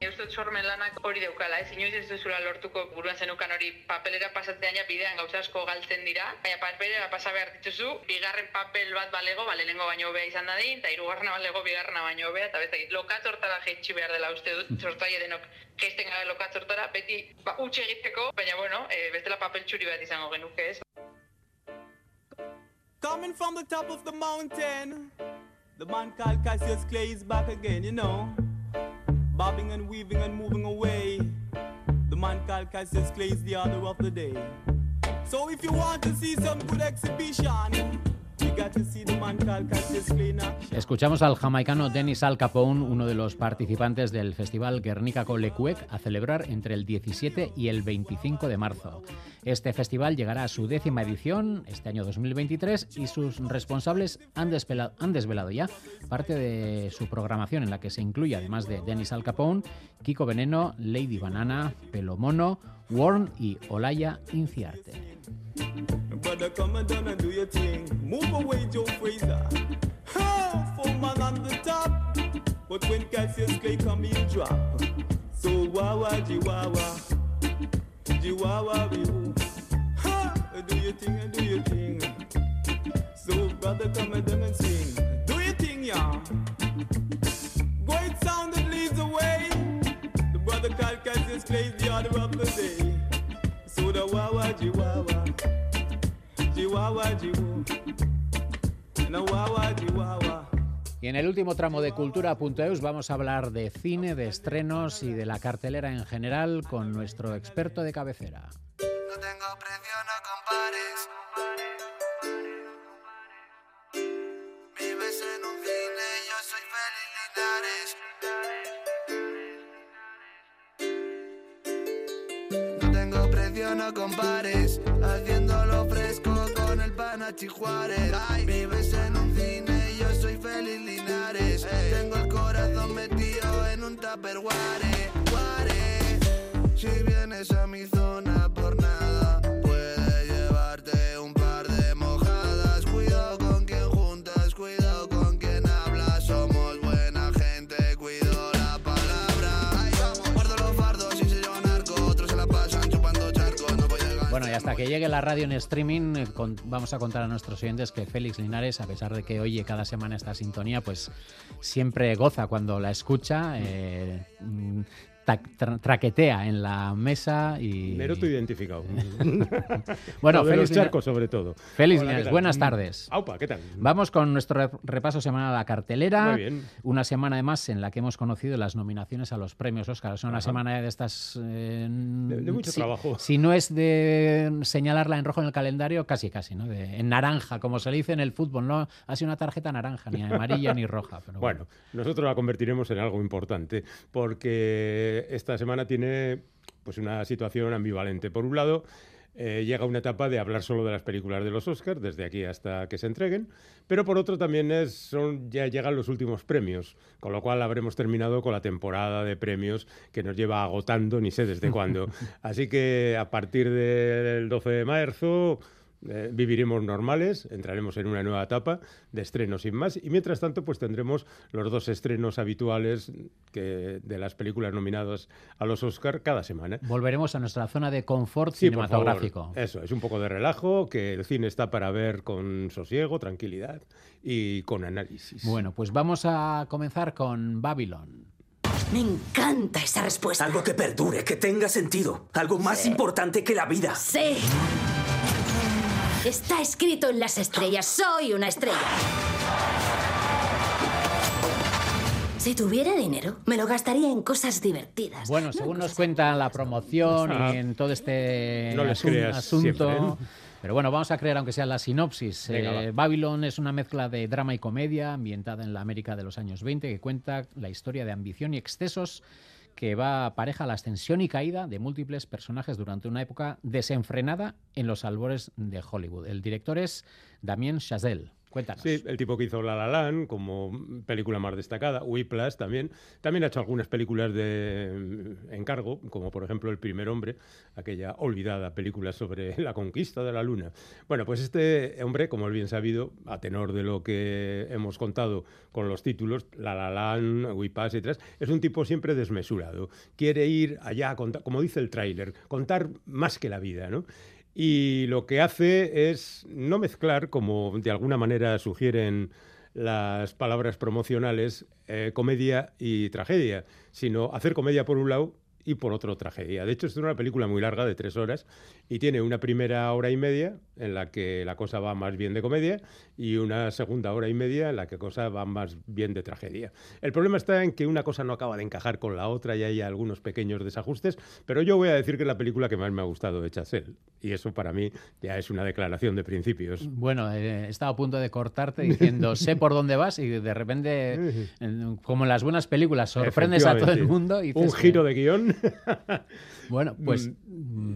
Eustot sormen lanak hori daukala, ez inoiz ez duzula lortuko buruan zenukan hori papelera pasatzeaina bidean gauza asko galtzen dira, baina papelera pasa behar dituzu, bigarren papel bat balego, lehenengo baino hobea izan dadin, eta hirugarrena balego bigarrena baino hobea, eta bezak lokatzortara jaitsi behar dela uste dut, sortzaile denok jaisten gara lokatzortara, beti utxe egiteko, baina bueno, bestela papel txuri bat izango genuke ez. Coming from the top of the mountain, the man called Cassius Clay is back again, you know. Bobbing and weaving and moving away. The man called Cassius Clay is the order of the day. So if you want to see some good exhibition, you got to see the man called Cassius Clay now. Escuchamos al jamaicano Dennis Al Capone, uno de los participantes del Festival Gernikako Lekuek, a celebrar entre el 17 y el 25 de marzo. Este festival llegará a su 10ª edición este año 2023 y sus responsables han desvelado ya parte de su programación, en la que se incluye, además de Dennis Al Capone, Kiko Veneno, Lady Banana, Pelo Mono, Warren y Olaya Inciarte. Y en el último tramo de Cultura.eus vamos a hablar de cine, de estrenos y de la cartelera en general con nuestro experto de cabecera. No tengo precio, no compares. Vives en un cine, yo soy feliz Linares. No tengo precio, no compares. Haciéndolo fresco con el Panachi Juárez. Vives en un cine, yo soy feliz Linares. Tengo el corazón metido en un Tupperware. Si vienes a mi zona por nada, puede llevarte un par de mojadas. Cuidado con quien juntas, cuidado con quien hablas. Somos buena gente, cuido la palabra. Guardo los fardos sin ser narco, otros se la pasan chupando charcos. No voy a ganar. Bueno, Bueno, y hasta que llegue la radio en streaming, vamos a contar a nuestros oyentes que Félix Linares, a pesar de que oye cada semana esta sintonía, pues siempre goza cuando la escucha, traquetea en la mesa y... Meroto identificado. Bueno, Félix Charco, sobre todo. Félix Linares, buenas tardes. Aupa, ¿qué tal? Vamos con nuestro repaso semanal a la cartelera. Muy bien. Una semana más en la que hemos conocido las nominaciones a los premios Óscar. Es una semana de estas... de mucho trabajo. Si no es de señalarla en rojo en el calendario, casi, casi, ¿no? En naranja, como se le dice en el fútbol, no ha sido una tarjeta naranja, ni amarilla ni roja. Pero bueno, nosotros la convertiremos en algo importante, porque esta semana tiene pues una situación ambivalente. Por un lado, llega una etapa de hablar solo de las películas de los Oscars, desde aquí hasta que se entreguen, pero por otro también ya llegan los últimos premios, con lo cual habremos terminado con la temporada de premios que nos lleva agotando ni sé desde cuándo. Así que a partir del 12 de marzo... viviremos normales, entraremos en una nueva etapa de estrenos sin más, y mientras tanto pues tendremos los dos estrenos habituales de las películas nominadas a los Oscar cada semana. Volveremos a nuestra zona de confort cinematográfico. Por favor. Eso, es un poco de relajo, que el cine está para ver con sosiego, tranquilidad y con análisis. Bueno, pues vamos a comenzar con Babylon. Me encanta esa respuesta. Algo que perdure, que tenga sentido. Algo más importante que la vida. Sí. Está escrito en las estrellas. Soy una estrella. Si tuviera dinero, me lo gastaría en cosas divertidas. Bueno, según nos cuenta la promoción y en todo este asunto... Pero bueno, vamos a creer, aunque sea la sinopsis. Venga, Babylon es una mezcla de drama y comedia ambientada en la América de los años 20 que cuenta la historia de ambición y excesos que va a pareja la ascensión y caída de múltiples personajes durante una época desenfrenada en los albores de Hollywood. El director es Damien Chazelle. Cuéntanos. Sí, el tipo que hizo La La Land como película más destacada, Whiplash también. También ha hecho algunas películas de encargo, como por ejemplo El primer hombre, aquella olvidada película sobre la conquista de la luna. Bueno, pues este hombre, como es bien sabido, a tenor de lo que hemos contado con los títulos, La La Land, Whiplash y tras, es un tipo siempre desmesurado. Quiere ir allá a contar, como dice el tráiler, contar más que la vida, ¿no? Y lo que hace es no mezclar, como de alguna manera sugieren las palabras promocionales, comedia y tragedia, sino hacer comedia por un lado y por otro tragedia. De hecho, es una película muy larga de 3 horas y tiene una primera hora y media en la que la cosa va más bien de comedia y una segunda hora y media en la que cosa va más bien de tragedia. El problema está en que una cosa no acaba de encajar con la otra y hay algunos pequeños desajustes, pero yo voy a decir que es la película que más me ha gustado de Chazelle y eso para mí ya es una declaración de principios. Bueno, he estado a punto de cortarte diciendo sé por dónde vas y de repente, como en las buenas películas, sorprendes a todo el mundo. Y un giro de guión. Bueno, pues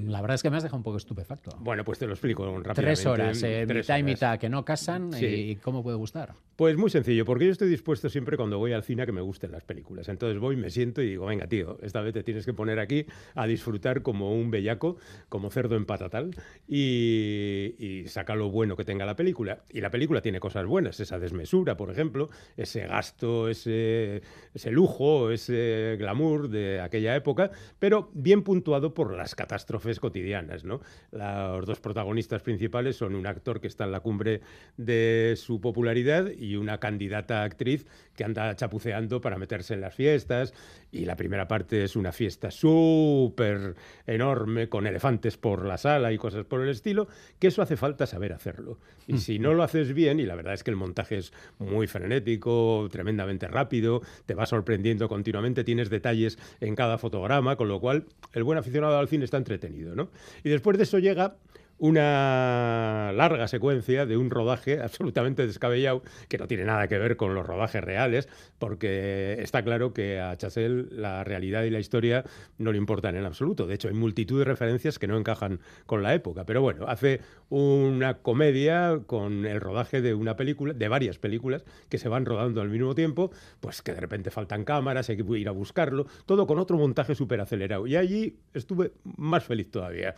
la verdad es que me has dejado un poco estupefacto. Bueno, pues te lo explico rápidamente. 3 horas, mitad y mitad, que no casan, sí. ¿Y cómo puede gustar? Pues muy sencillo, porque yo estoy dispuesto siempre cuando voy al cine a que me gusten las películas. Entonces voy, me siento y digo, venga tío, esta vez te tienes que poner aquí a disfrutar como un bellaco, como cerdo en patatal, y saca lo bueno que tenga la película. Y la película tiene cosas buenas, esa desmesura, por ejemplo, ese gasto, ese lujo, ese glamour de aquella época, pero bien puntuado por las catástrofes cotidianas, ¿no? Los dos protagonistas principales son un actor que está en la cumbre de su popularidad y una candidata actriz que anda chapuceando para meterse en las fiestas, y la primera parte es una fiesta súper enorme con elefantes por la sala y cosas por el estilo, que eso hace falta saber hacerlo. Y si no lo haces bien, y la verdad es que el montaje es muy frenético, tremendamente rápido, te va sorprendiendo continuamente, tienes detalles en cada fotografía, con lo cual el buen aficionado al cine está entretenido, ¿no? Y después de eso llega una larga secuencia de un rodaje absolutamente descabellado, que no tiene nada que ver con los rodajes reales, porque está claro que a Chazelle la realidad y la historia no le importan en absoluto. De hecho, hay multitud de referencias que no encajan con la época. Pero bueno, hace una comedia con el rodaje de una película, de varias películas, que se van rodando al mismo tiempo, pues que de repente faltan cámaras, hay que ir a buscarlo, todo con otro montaje súper acelerado. Y allí estuve más feliz todavía,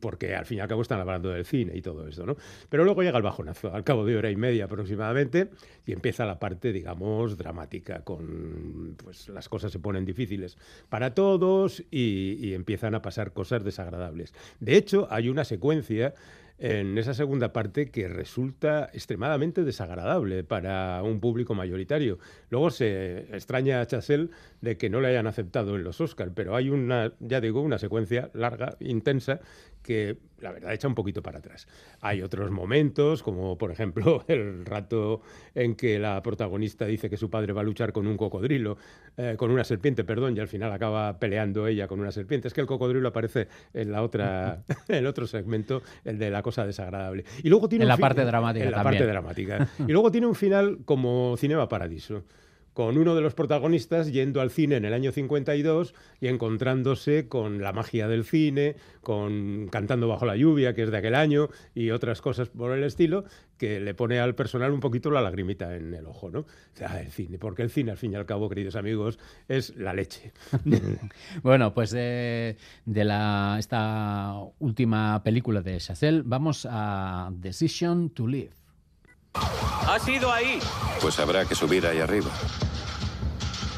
porque al fin y al cabo luego están hablando del cine y todo esto, ¿no? Pero luego llega el bajonazo, al cabo de hora y media aproximadamente, y empieza la parte, digamos, dramática, con pues las cosas se ponen difíciles para todos y empiezan a pasar cosas desagradables. De hecho, hay una secuencia en esa segunda parte que resulta extremadamente desagradable para un público mayoritario. Luego se extraña a Chazelle de que no le hayan aceptado en los Oscar, pero hay una, ya digo, una secuencia larga, intensa, que la verdad echa un poquito para atrás. Hay otros momentos, como por ejemplo el rato en que la protagonista dice que su padre va a luchar con un cocodrilo, con una serpiente, perdón, y al final acaba peleando ella con una serpiente. Es que el cocodrilo aparece en la otra, el otro segmento, el de la cosa desagradable. Y luego tiene en la parte dramática. En la también. Parte dramática. Y luego tiene un final como Cinema Paradiso, con uno de los protagonistas yendo al cine en el año 52 y encontrándose con la magia del cine, con Cantando bajo la lluvia, que es de aquel año, y otras cosas por el estilo, que le pone al personal un poquito la lagrimita en el ojo, ¿no? O sea, el cine, porque el cine, al fin y al cabo, queridos amigos, es la leche. Bueno, pues de esta última película de Chazelle, vamos a Decision to Live. ¿Has ido ahí? Pues habrá que subir ahí arriba.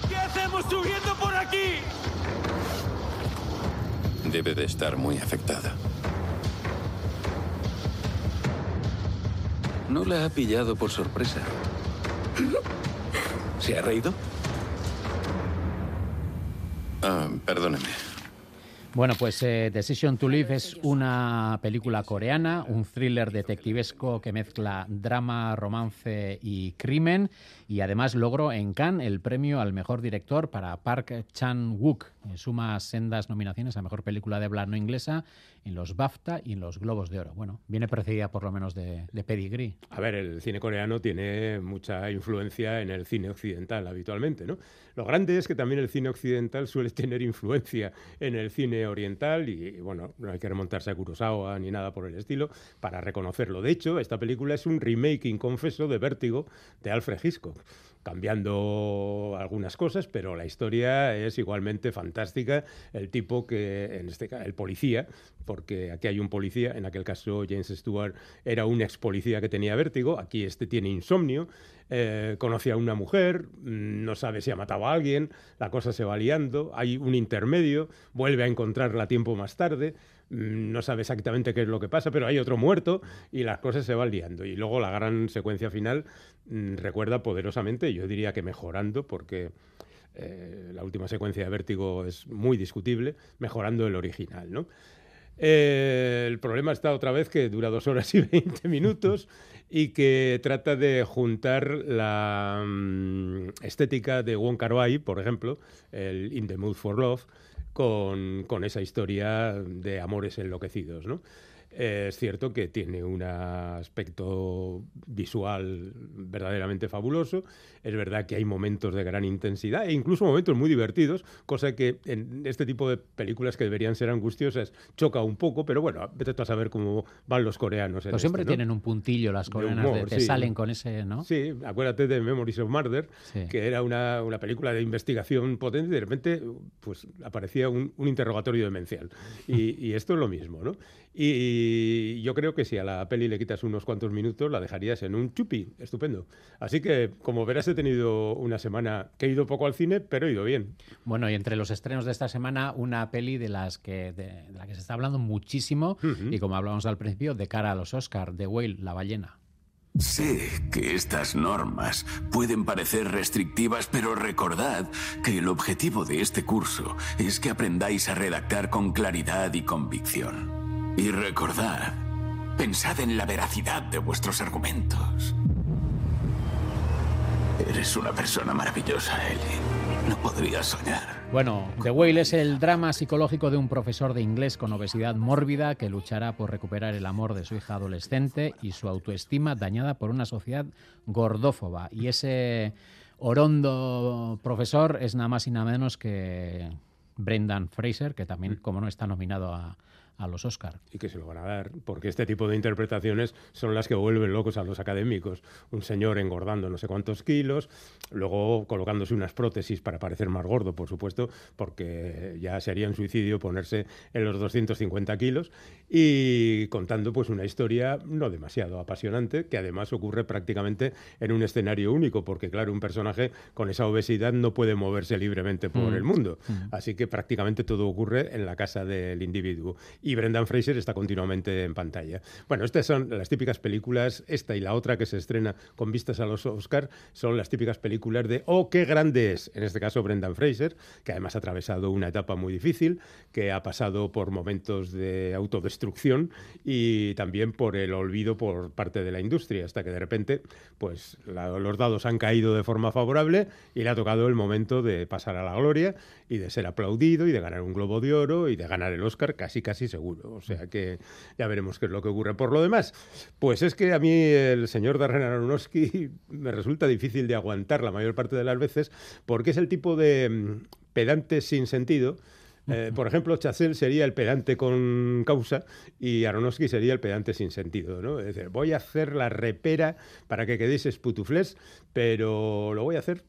¿Qué hacemos subiendo por aquí? Debe de estar muy afectada. No la ha pillado por sorpresa. ¿Se ha reído? Ah, perdóneme. Bueno, pues Decision to Live es una película coreana, un thriller detectivesco que mezcla drama, romance y crimen, y además logró en Cannes el premio al mejor director para Park Chan-wook. Suma sendas nominaciones a mejor película de habla no inglesa en los BAFTA y en los Globos de Oro. Bueno, viene precedida por lo menos de pedigrí. A ver, el cine coreano tiene mucha influencia en el cine occidental habitualmente, ¿no? Lo grande es que también el cine occidental suele tener influencia en el cine oriental y, bueno, no hay que remontarse a Kurosawa ni nada por el estilo para reconocerlo. De hecho, esta película es un remake inconfeso de Vértigo de Alfred Hitchcock, cambiando algunas cosas, pero la historia es igualmente fantástica. El tipo que, en este caso, el policía, porque aquí hay un policía, en aquel caso James Stewart era un ex policía que tenía vértigo, aquí este tiene insomnio, conoce a una mujer, no sabe si ha matado a alguien, la cosa se va liando, hay un intermedio, vuelve a encontrarla tiempo más tarde, no sabe exactamente qué es lo que pasa, pero hay otro muerto y las cosas se van liando. Y luego la gran secuencia final recuerda poderosamente, yo diría que mejorando, porque la última secuencia de Vértigo es muy discutible, mejorando el original, ¿no? El problema está otra vez que dura 2 horas y 20 minutos y que trata de juntar la estética de Wong Kar-wai, por ejemplo, el In the Mood for Love, con esa historia de amores enloquecidos, ¿no? Es cierto que tiene un aspecto visual verdaderamente fabuloso, es verdad que hay momentos de gran intensidad e incluso momentos muy divertidos, cosa que en este tipo de películas que deberían ser angustiosas choca un poco, pero bueno, vete tú a saber cómo van los coreanos. Pero siempre tienen un puntillo las coreanas, humor, te salen con ese, ¿no? Sí, acuérdate de Memories of Murder, sí, que era una película de investigación potente y de repente pues aparecía un interrogatorio demencial. Y esto es lo mismo, ¿no? Y yo creo que si a la peli le quitas unos cuantos minutos, la dejarías en un chupi estupendo. Así que, como verás, he tenido una semana que he ido poco al cine, pero he ido bien. Bueno, y entre los estrenos de esta semana, una peli de la que se está hablando muchísimo, y como hablábamos al principio, de cara a los Oscar, The Whale, la ballena. Sé que estas normas pueden parecer restrictivas, pero recordad que el objetivo de este curso es que aprendáis a redactar con claridad y convicción. Y recordad, pensad en la veracidad de vuestros argumentos. Eres una persona maravillosa, Ellie. No podría soñar. Bueno, The Whale es el drama psicológico de un profesor de inglés con obesidad mórbida que luchará por recuperar el amor de su hija adolescente y su autoestima dañada por una sociedad gordófoba. Y ese orondo profesor es nada más y nada menos que Brendan Fraser, que también, como no, está nominado a a los Óscar. Y que se lo van a dar, porque este tipo de interpretaciones son las que vuelven locos a los académicos. Un señor engordando no sé cuántos kilos, luego colocándose unas prótesis para parecer más gordo, por supuesto, porque ya sería un suicidio ponerse en los 250 kilos, y contando pues una historia no demasiado apasionante, que además ocurre prácticamente en un escenario único, porque claro, un personaje con esa obesidad no puede moverse libremente por el mundo. Así que prácticamente todo ocurre en la casa del individuo. Y Brendan Fraser está continuamente en pantalla. Bueno, estas son las típicas películas, esta y la otra que se estrena con vistas a los Oscars, son las típicas películas de ¡oh, qué grande es! En este caso Brendan Fraser, que además ha atravesado una etapa muy difícil, que ha pasado por momentos de autodestrucción y también por el olvido por parte de la industria, hasta que de repente pues los dados han caído de forma favorable y le ha tocado el momento de pasar a la gloria y de ser aplaudido y de ganar un Globo de Oro y de ganar el Oscar casi seguro. O sea que ya veremos qué es lo que ocurre. Por lo demás, pues es que a mí el señor Darren Aronofsky me resulta difícil de aguantar la mayor parte de las veces, porque es el tipo de pedante sin sentido. Por ejemplo, Chazelle sería el pedante con causa y Aronofsky sería el pedante sin sentido, ¿no? Es decir, voy a hacer la repera para que quedéis esputuflés, pero lo voy a hacer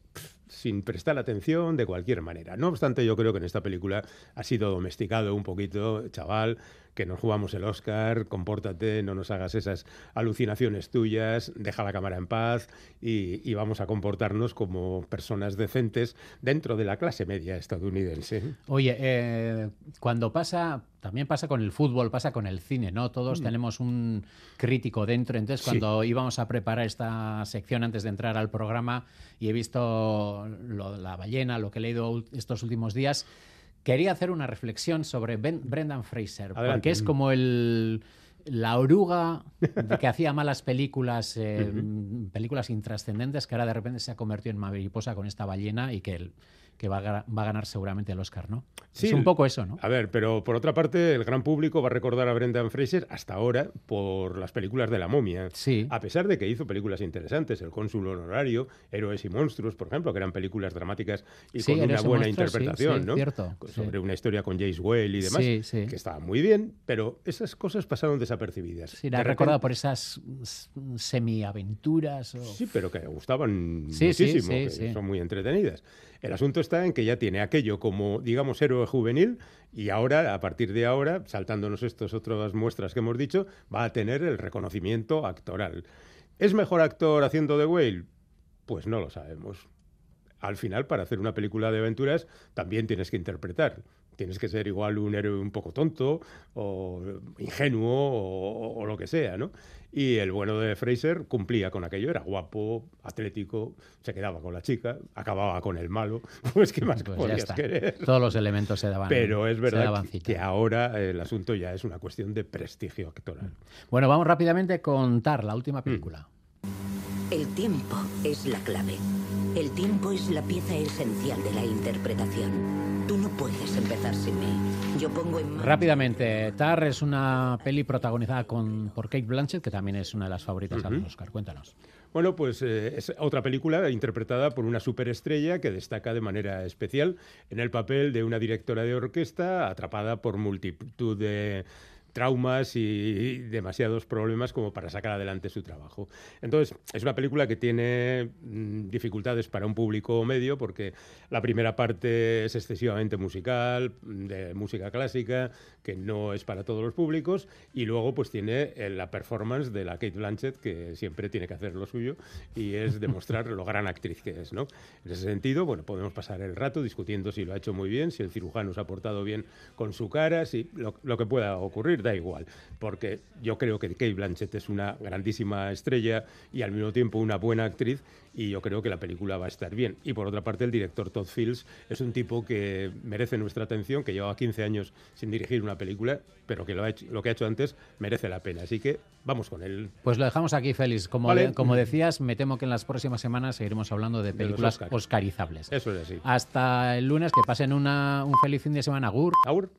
sin prestar atención de cualquier manera. No obstante, yo creo que en esta película ha sido domesticado un poquito, chaval, que nos jugamos el Oscar, compórtate, no nos hagas esas alucinaciones tuyas, deja la cámara en paz y vamos a comportarnos como personas decentes dentro de la clase media estadounidense. Oye, cuando pasa, también pasa con el fútbol, pasa con el cine, ¿no? Todos tenemos un crítico dentro, entonces cuando íbamos a preparar esta sección antes de entrar al programa y he visto la ballena, lo que he leído estos últimos días, quería hacer una reflexión sobre Brendan Fraser. Adelante. Porque es como la oruga que hacía malas películas, películas intrascendentes, que ahora de repente se ha convertido en mariposa con esta ballena y que va a ganar seguramente el Oscar, ¿no? Sí, es un poco eso, ¿no? A ver, pero por otra parte, el gran público va a recordar a Brendan Fraser hasta ahora por las películas de la momia. Sí. A pesar de que hizo películas interesantes, El Cónsul Honorario, Héroes y Monstruos, por ejemplo, que eran películas dramáticas y con una buena interpretación, ¿no? Cierto, sobre una historia con James Whale y demás, que estaba muy bien, pero esas cosas pasaron desapercibidas. Sí, la he recordado por esas semiaventuras. Sí, pero que gustaban muchísimo, que son muy entretenidas. El asunto está en que ya tiene aquello como, digamos, héroe juvenil, y ahora, a partir de ahora, saltándonos estas otras muestras que hemos dicho, va a tener el reconocimiento actoral. ¿Es mejor actor haciendo The Whale? Pues no lo sabemos. Al final, para hacer una película de aventuras, también tienes que interpretar. Tienes que ser igual un héroe un poco tonto o ingenuo o lo que sea, ¿no? Y el bueno de Fraser cumplía con aquello, era guapo, atlético, se quedaba con la chica, acababa con el malo, pues qué más podías querer. Todos los elementos se daban. Pero es verdad que ahora el asunto ya es una cuestión de prestigio actoral. Bueno, vamos rápidamente a contar la última película. El tiempo es la clave. El tiempo es la pieza esencial de la interpretación. Tú no puedes empezar sin mí. Yo pongo en marcha... Rápidamente, Tar es una peli protagonizada por Cate Blanchett, que también es una de las favoritas a los Oscar. Cuéntanos. Bueno, pues es otra película interpretada por una superestrella que destaca de manera especial en el papel de una directora de orquesta atrapada por multitud de traumas y demasiados problemas como para sacar adelante su trabajo. Entonces, es una película que tiene dificultades para un público medio, porque la primera parte es excesivamente musical, de música clásica, que no es para todos los públicos, y luego pues tiene la performance de la Cate Blanchett, que siempre tiene que hacer lo suyo, y es demostrar lo gran actriz que es, ¿no? En ese sentido, bueno, podemos pasar el rato discutiendo si lo ha hecho muy bien, si el cirujano se ha portado bien con su cara, si lo que pueda ocurrir. Da igual, porque yo creo que Cate Blanchett es una grandísima estrella y al mismo tiempo una buena actriz, y yo creo que la película va a estar bien. Y por otra parte, el director Todd Fields es un tipo que merece nuestra atención, que llevaba 15 años sin dirigir una película, pero que lo que ha hecho antes merece la pena, así que vamos con él. Pues lo dejamos aquí, Félix. Como decías, me temo que en las próximas semanas seguiremos hablando de películas oscarizables. Eso es así. Hasta el lunes, que pasen un feliz fin de semana. Agur.